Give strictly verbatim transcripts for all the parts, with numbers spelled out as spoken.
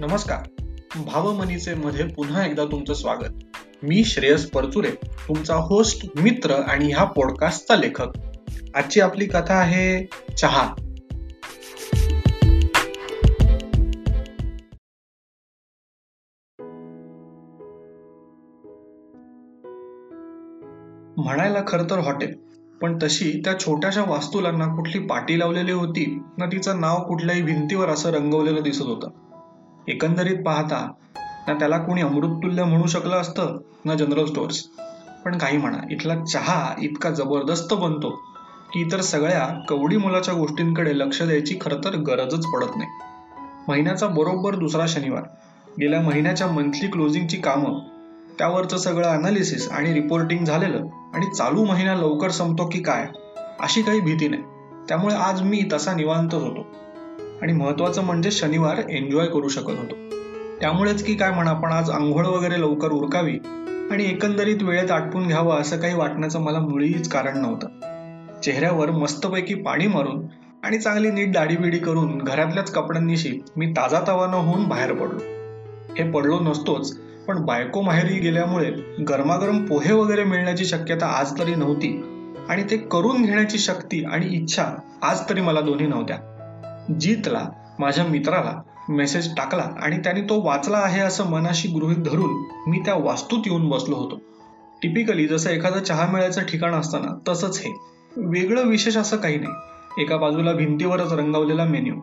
नमस्कार, भावमनीचे मध्ये पुन्हा एकदा तुमचं स्वागत. मी श्रेयस परचुरे, तुमचा होस्ट, मित्र आणि ह्या पॉडकास्टचा लेखक. आजची आपली कथा आहे चहा. म्हणायला खरं तर हॉटेल, पण तशी त्या छोट्याशा वास्तूला ना कुठली पाटी लावलेली होती ना तिचं नाव कुठल्याही भिंतीवर असं रंगवलेलं दिसत होतं. एकंदरीत पाहता ना त्याला कोणी अमृततुल्य म्हणू शकलं असतं ना जनरल स्टोअर्स. पण काही म्हणा, इथला चहा इतका जबरदस्त बनतो की इतर सगळ्या कवडी मुलाच्या गोष्टींकडे लक्ष द्यायची खरं तर गरजच पडत नाही. महिन्याचा बरोबर दुसरा शनिवार, गेल्या महिन्याच्या मंथली क्लोजिंगची कामं, त्यावरचं सगळं अनालिसिस आणि रिपोर्टिंग झालेलं, आणि चालू महिना लवकर संपतो की काय अशी काही भीती नाही. त्यामुळे आज मी तसा निवांतच होतो आणि महत्त्वाचं म्हणजे शनिवार एन्जॉय करू शकत होतो. त्यामुळेच की काय म्हणा, पण आज आंघोळ वगैरे लवकर उरकावी आणि एकंदरीत वेळेत आटपून घ्यावं असं काही वाटण्याचं मला मुळीच कारण नव्हतं. चेहऱ्यावर मस्तपैकी पाणी मारून आणि चांगली नीट दाढीबिडी करून घरातल्याच कपड्यांनीशी मी ताजा तवानं होऊन बाहेर पडलो. हे पडलो नसतोच, पण बायको माहेरी गेल्यामुळे गरमागरम पोहे वगैरे मिळण्याची शक्यता आज तरी नव्हती आणि ते करून घेण्याची शक्ती आणि इच्छा आज तरी मला दोन्ही नव्हत्या. जीतला, माझ्या मित्राला मेसेज टाकला आणि त्याने तो वाचला आहे असं मनाशी गृहीत धरून मी त्या वास्तूत येऊन बसलो होतो. टिपिकली जसं एखादं चहा मिळायचं ठिकाण असताना तसंच हे, वेगळं विशेष असं काही नाही. एका बाजूला भिंतीवरच रंगवलेला मेन्यू,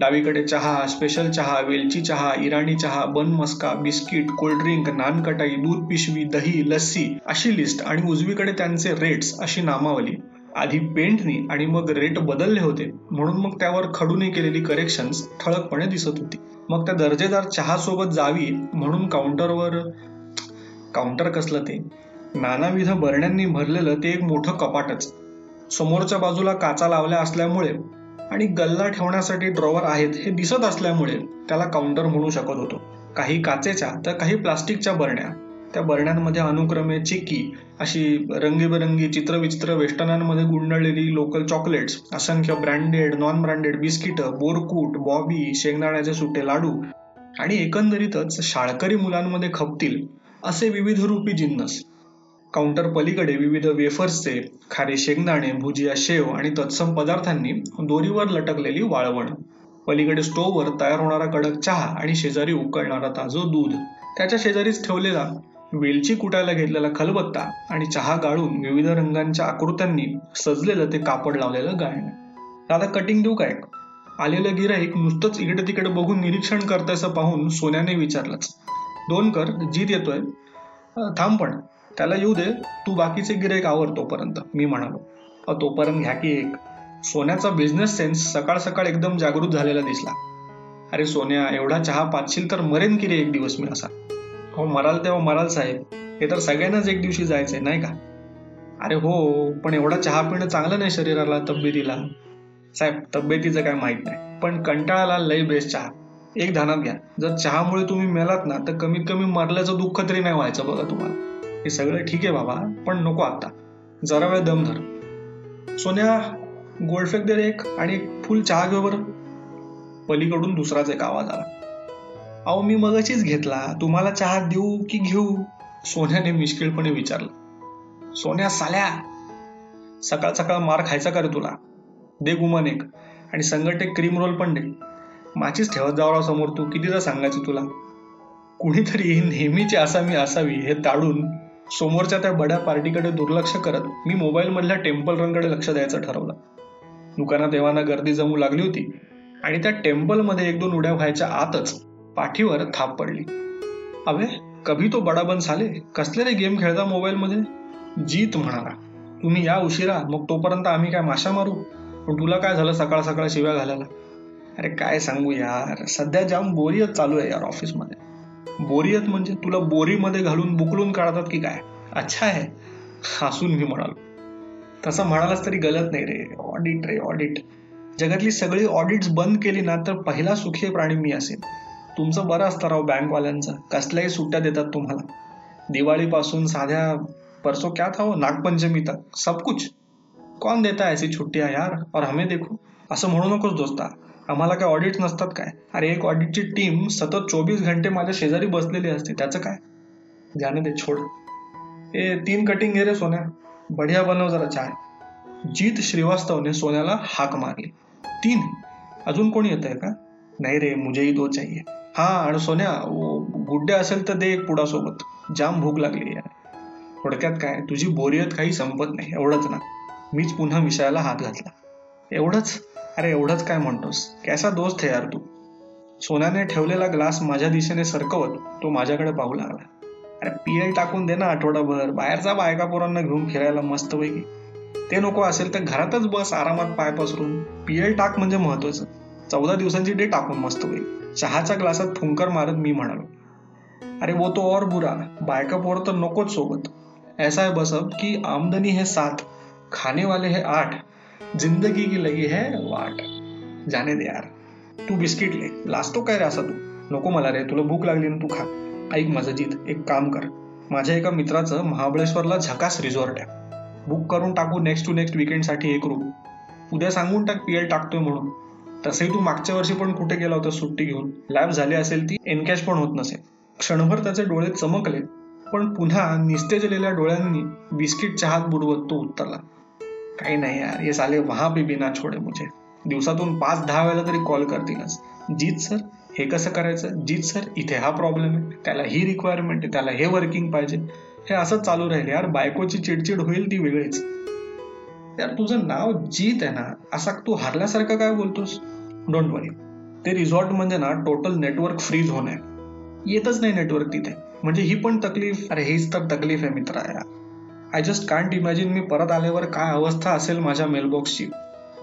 डावीकडे चहा, स्पेशल चहा, वेलची चहा, इराणी चहा, बन मस्का, बिस्किट, कोल्ड्रिंक, नानकटाई, दूध पिशवी, दही, लस्सी अशी लिस्ट, आणि उजवीकडे त्यांचे रेट्स अशी नामावली. आधी पेंटनी आणि मग रेट बदलले होते म्हणून मग त्यावर खडूने केलेली करेक्शन्स ठळकपणे दिसत होती. मग त्या दर्जेदार चहासोबत जावी म्हणून काउंटरवर काउंटर कसलं ते नानाविध बरण्यांनी भरलेलं ते एक मोठं कपाटच. समोरच्या बाजूला काचा लावल्या असल्यामुळे आणि गल्ला ठेवण्यासाठी ड्रॉवर आहेत हे दिसत असल्यामुळे त्याला काउंटर म्हणू शकत होतो. काही काचेच्या तर काही प्लास्टिकच्या बरण्या, त्या बरण्यांमध्ये अनुक्रमे चिक्की अशी रंगीबेरंगी चित्रविचित्र वेष्टनांमध्ये गुंडाळलेली लोकल चॉकलेट्स, असंख्य ब्रँडेड, नॉन ब्रँडेड बिस्किटं, बोरकूट, बॉबी, शेंगदाण्याचे सुटे लाडू आणि एकंदरीतच शाळकरी मुलांमध्ये खपतील असे विविध रूपी जिन्नस. काउंटर पलीकडे विविध वेफर्सचे, खारे शेंगदाणे, भुजिया, शेव आणि तत्सम पदार्थांनी दोरीवर लटकलेली वाळवण, पलीकडे स्टोव्हवर तयार होणारा कडक चहा आणि शेजारी उकळणारा ताजं दूध, त्याच्या शेजारीच ठेवलेला वेलची कुटायला घेतलेला खलबत्ता आणि चहा गाळून विविध रंगांच्या आकृत्यांनी सजलेलं ते कापड लावलेलं गाळण. दादा कटिंग देऊ काय? आलेलं गिराईक नुसतंच इकडे तिकडे बघून निरीक्षण करतायचं पाहून सोन्याने विचारलंच. दोन कर. जीत येतोय. थांब, पण त्याला येऊ दे, तू बाकीचे गिराईक आवर तोपर्यंत, मी म्हणालो. अ तोपर्यंत घ्या की एक. सोन्याचा बिझनेस सेन्स सकाळ सकाळ एकदम जागृत झालेला दिसला. अरे सोन्या, एवढा चहा पाचशील तर मरेन की रे एक दिवस मी असा. हो मराल तेव्हा मराल साहेब, हे तर सगळ्यांनाच एक दिवशी जायचंय नाही का? अरे हो, पण एवढा चहा पिणं चांगलं नाही शरीराला, तब्येतीला. साहेब, तब्येतीचं काय माहीत नाही, पण कंटाळाला लय बेस्ट चहा. एक ध्यानात घ्या, जर चहामुळे तुम्ही मेलात ना तर कमीत कमी मरल्याचं दुःख तरी नाही व्हायचं बघा तुम्हाला. हे सगळं ठीक आहे बाबा, पण नको आता, जरा वेळ दम धर. सोन्या, गोल्डफेक दे रे एक आणि फुल चहा घेऊ बरं. पलीकडून दुसराच एक आवाज आला. अहो मी मगाशीच घेतला, तुम्हाला चहा देऊ की घेऊ? सोन्याने मिश्किलपणे विचारलं. सोन्या साल्या, सकाळ सकाळ मार खायचा का रे तुला? दे गुमान एक आणि संगट एक क्रीम रोल पण दे. माचीच ठेवत जावरा समोर, तू कितीदा सांगायचं तुला. कुणीतरी नेहमीची असामी असावी हे ताडून समोरच्या त्या बड्या पार्टीकडे दुर्लक्ष करत मी मोबाईलमधल्या टेम्पल रनकडे लक्ष द्यायचं ठरवलं. दुकानात एव्हाना गर्दी जमू लागली होती आणि त्या टेम्पलमध्ये एक दोन उड्या व्हायच्या आतच पाठीवर थाप पडली. अबे कभी तो बडा बन साले, कसले रे गेम खेळता मोबाईलमध्ये? जीत म्हणाला. तुम्ही या उशिरा, मग तोपर्यंत आम्ही काय माशा मारू? पण तुला काय झालं सकाळ सकाळ शिव्या घालायला? अरे काय सांगू यार, सध्या जाम बोरियत चालू आहे यार ऑफिसमध्ये. बोरियत म्हणजे तुला बोरीमध्ये घालून बुकलून काढतात की काय? अच्छा आहे, हसून मी म्हणालो. तसं म्हणालास तरी गलत नाही रे. ऑडिट रे ऑडिट, जगातली सगळी ऑडिट्स बंद केली ना तर पहिला सुखी प्राणी मी असेल. तुमचं बरं असतं राव बँकवाल्यांचं, कसल्याही सुट्ट्या देतात तुम्हाला. दिवाळीपासून साध्या परसों क्या था वो, नागपंचमी तक सब कुछ. कौन देता ऐसी छुट्टियां यार और हमें देखो, असं म्हणू नकोस दोस्ता. आम्हाला काय ऑडिट्स नसतात काय? अरे एक ऑडिटची टीम सतत चोवीस घंटे माझ्या शेजारी बसलेली असते, त्याचं काय? जाने दे, छोड. ए तीन कटिंग घे रे सोन्या, बढिया बनव जरा चाय. जीत श्रीवास्तवने सोन्याला हाक मारली. तीन? अजून कोणी येत आहे का? नाही रे, मुझेही दो चाहिए. हा, आणि सोन्या गुड्ड्या असेल तर दे एक पुडा सोबत, जाम भूक लागली यार. थोडक्यात काय, तुझी बोरियत काही संपत नाही, एवढंच ना. मीच पुन्हा विषयाला हात घातला. एवढंच? अरे एवढंच काय म्हणतोस, कैसा दोस्त है यार तू. सोन्याने ठेवलेला ग्लास माझ्या दिशेने सरकवत तो माझ्याकडे पाहू लागला. अरे पियाल टाकून दे ना आठवडाभर, बाहेरचा बायका पोरांना घेऊन फिरायला मस्तपैकी. ते नको असेल तर घरातच बस आरामात पाय पसरून. पियाल टाक म्हणजे महत्वाचं, चौदा दिवसांची डेट टाकून मस्तपैकी. चहाच्या ग्लासात फुंकर मारत मी म्हणालो, अरे वो तो और बुरा, बायका पोर तर नकोच सोबत. ऐसा है बस अब की आमदनी है सात, खाने वाले है आठ, जिंदगी की लगी है वाट. जाने दे यार, तू बिस्किट ले, लाजतो काय रे असा तू? नको मला रे, तुला भूक लागली ना, तू खा. ऐक माझं जीत, एक काम कर, माझ्या एका मित्राचं महाबळेश्वरला झकास रिझॉर्ट आहे, बुक करून टाकू नेक्स्ट टू नेक्स्ट विकेंडसाठी एक रूम. उद्या सांगून टाक पीएल टाकतोय म्हणून. तसंही तू मागच्या वर्षी पण कुठे गेला होता सुट्टी घेऊन, लॅब झाली असेल ती, एनकॅश पण होत नसेल. क्षणभर त्याचे डोळे चमकले, पण पुन्हा निस्तेजलेल्या डोळ्यांनी बिस्किटच्या हात बुडवत तो उत्तरला, काही नाही यार, हे साले वहां पे बिना छोडे मुझे. दिवसातून पाच दहा वेळेला तरी कॉल करतीलच. जीत सर, हे कसं करायचं? जीत सर, इथे हा प्रॉब्लेम आहे, त्याला ही रिक्वायरमेंट आहे, त्याला हे वर्किंग पाहिजे. हे असंच चालू राहील यार, बायकोची चिडचिड होईल ती वेगळीच. यार तुझं नाव जीत आहे ना, असा तू हरल्यासारखं काय बोलतोस? डोंट वरी, ते रिसॉर्ट म्हणजे ना टोटल नेटवर्क फ्रीज होणे, येतच नाही नेटवर्क तिथे. म्हणजे ही पण तकलीफ. अरे हीच तर तकलीफ आहे मित्रा यार. आय जस्ट कांट इमॅजिन मी परत आल्यावर काय अवस्था असेल माझ्या मेलबॉक्सची.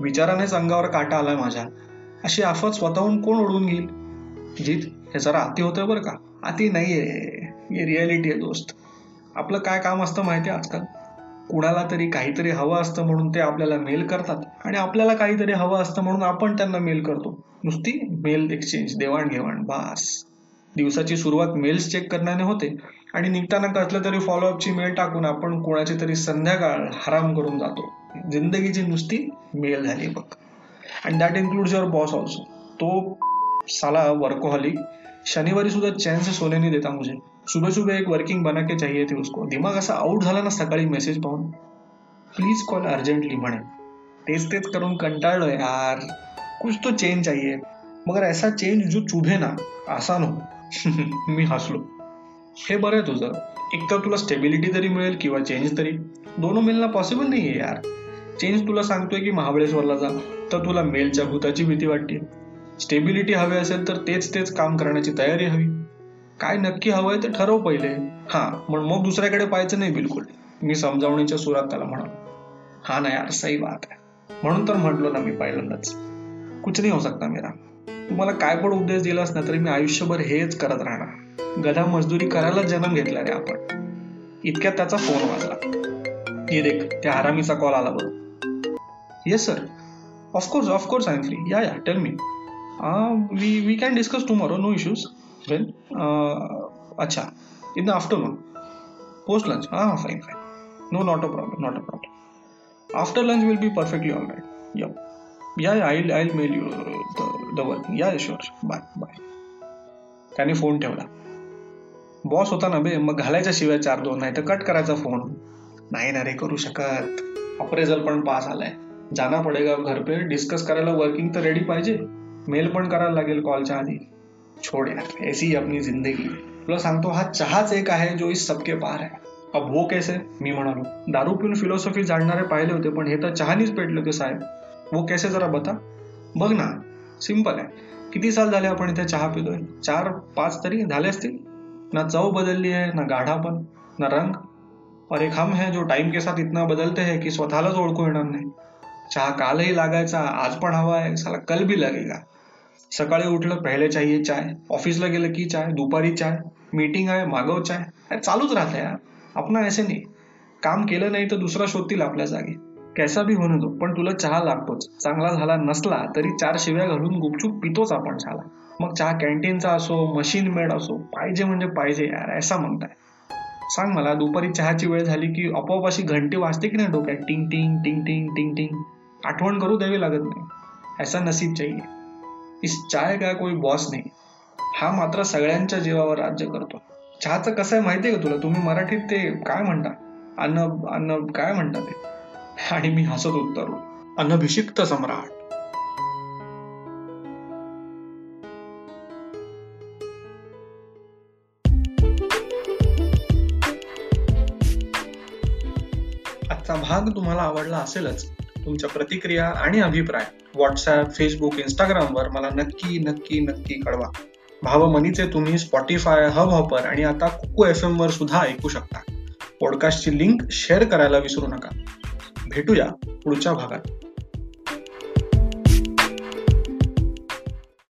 विचारानेच अंगावर काटा आलाय माझ्या. अशी आफत स्वतःहून कोण ओढून घेईल? जीत, हे जरा अति होतंय बरं का. अति नाहीये, ही रियालिटी आहे दोस्त. आपलं काय काम असतं माहिती आहे आजकाल? कुणाला तरी काहीतरी हवं असतं म्हणून ते आपल्याला मेल करतात, आणि आपल्याला काहीतरी हवं असतं म्हणून आपण त्यांना मेल करतो. नुसती मेल एक्सचेंज, देवाणघेवाण, बास. दिवसाची सुरुवात मेल्स चेक करण्याने होते, आणि निघताना कसलं तरी फॉलोअपची मेल टाकून आपण कोणाची तरी संध्याकाळ हराम करून जातो. जिंदगीची नुसती मेल झाली बघ. And that includes your boss also. तो साला वर्कोहॉलिक. शनिवारी सुद्धा चैन से सोने नहीं देता मुझे. सुबह सुबह एक वर्किंग बना के चाहिए थी उसको. दिमाग असा आउट झाला ना सकाळी मेसेज पाहून. प्लीज कॉल अर्जंटली म्हणे. तेच तेच करून कंटाळलो यार. कुछ तो चेंज चाहिए, मगर ऐसा चेंज जो चुभे ना, आसान हो. मी हसलो. हे बरं आहे तुझं, एक तर तुला स्टेबिलिटी तरी मिळेल किंवा चेंज तरी. दोनों मिळणं पॉसिबल नाही आहे यार. चेंज तुला सांगतोय की महाबळेश्वरला जा, तर तुला मेलच्या भूताची भीती वाटते. स्टेबिलिटी हवी असेल तर तेच तेच काम करण्याची तयारी हवी. काय नक्की हवंय ते ठरव पहिले. हां, पण मग दुसऱ्याकडे पाहायचं नाही बिलकुल. मी समजावणीच्या सुरात त्याला म्हणालो. हा ना यार, सही बात आहे. म्हणून तर म्हटलो ना मी पहिल्यांदाच, कुछ नाही हो सकता मेरा. तुम्हाला काय पण उपदेश दिलास ना तरी मी आयुष्यभर हेच करत राहणार. गधा मजदुरी करायला जन्म घेतला रे आपण. इतक्यात त्याचा फोन वाजला. ये देख, त्या हरामीचा कॉल आला बरोबर. Yes sir, of course of course I am free. Yeah yeah, tell me. We we can discuss tomorrow, no issues. Well, अच्छा, in the afternoon, post lunch. हां हां, fine fine, no, not a problem, not a problem. After lunch will be perfectly all right. Yeah yeah, I I mail you the work. Yeah, sure, bye bye. त्याने phone ठेवला. Boss होता ना बे, मग घालायच्या शिवाय चार दोन, नाही तर कट करायचा फोन. नाही ना रे, करू शकत. अप्रेझल पण पास आलाय, जाना पडेगा घर पे. डिस्कस करायला वर्किंग तर रेडी पाहिजे, मेल पण करायला लागेल कॉलच्या आधी. छोड़ यार, ऐसी अपनी जिंदगी. तुला सांगतो, हा चहाच एक आहे जो इस सबके पार आहे. अब वो कैसे? मी म्हणालो. दारू पिऊन फिलॉसॉफी जाणणारे पाहिले होते, पण हे तर चहानीच पेटले होते साहेब. वो कैसे जरा बता. बघ ना, सिंपल आहे. किती साल झाले आपण इथे चहा पितोय? चार पाच तरी झाले असतील ना. चव बदलली आहे ना, गाढापण ना, रंग. और एक हम है जो टाइम के साथ इतना बदलते हैं कि स्वतःलाच ओळखू येणार नाही. चहा कालही लागायचा, आज पण हवा आहे, साला कल भी लगेगा. सकाळी उठलं पहिले चाहिए चाय, ऑफिसला गेलं की चाय, दुपारी चाय, मीटिंग आहे मागव चाय. अरे चालूच राहतं यार. आपण ऐसे नाही, काम केलं नाही तर दुसरा शोधतील आपल्या जागी. कैसा भी होणे दो, पण तुला चहा लागतोच. चांगला झाला नसला तरी चार शिव्या घालून गुपचूप पितोच आपण चहाला. मग चहा कॅन्टीनचा असो, मशीन मेड असो, पाहिजे म्हणजे पाहिजे यार. ऐसा म्हणताय. सांग मला, दुपारी चहाची वेळ झाली की आपोआप अशी घंटी वाजते की नाही डोक्यात? टिंग टिंग टिंग टिंग टिंग टिंग. आठवण करू द्यावी लागत नाही. ऐसा नसीब चाहिए. इस चाय का कोई बॉस नाही, हा मात्र सगळ्यांच्या जीवावर राज्य करतो. चहाचं कसं आहे माहिती आहे का तुला? तुम्ही मराठीत ते काय म्हणता, अन्न अन्न काय म्हणता ते? आणि मी हसत उत्तरलो, अनभिषिक्त सम्राट. आजचा भाग तुम्हाला आवडला असेलच. तुमच्या प्रतिक्रिया आणि अभिप्राय व्हॉट्सअप, फेसबुक, इंस्टाग्रामवर मला नक्की नक्की नक्की कळवा. भावमनीचे तुम्ही स्पॉटीफाय, हब हॉपर आणि आता कुकू एफ एम वर सुद्धा ऐकू शकता. पॉडकास्टची लिंक शेअर करायला विसरू नका. भेटूया पुढच्या भागात.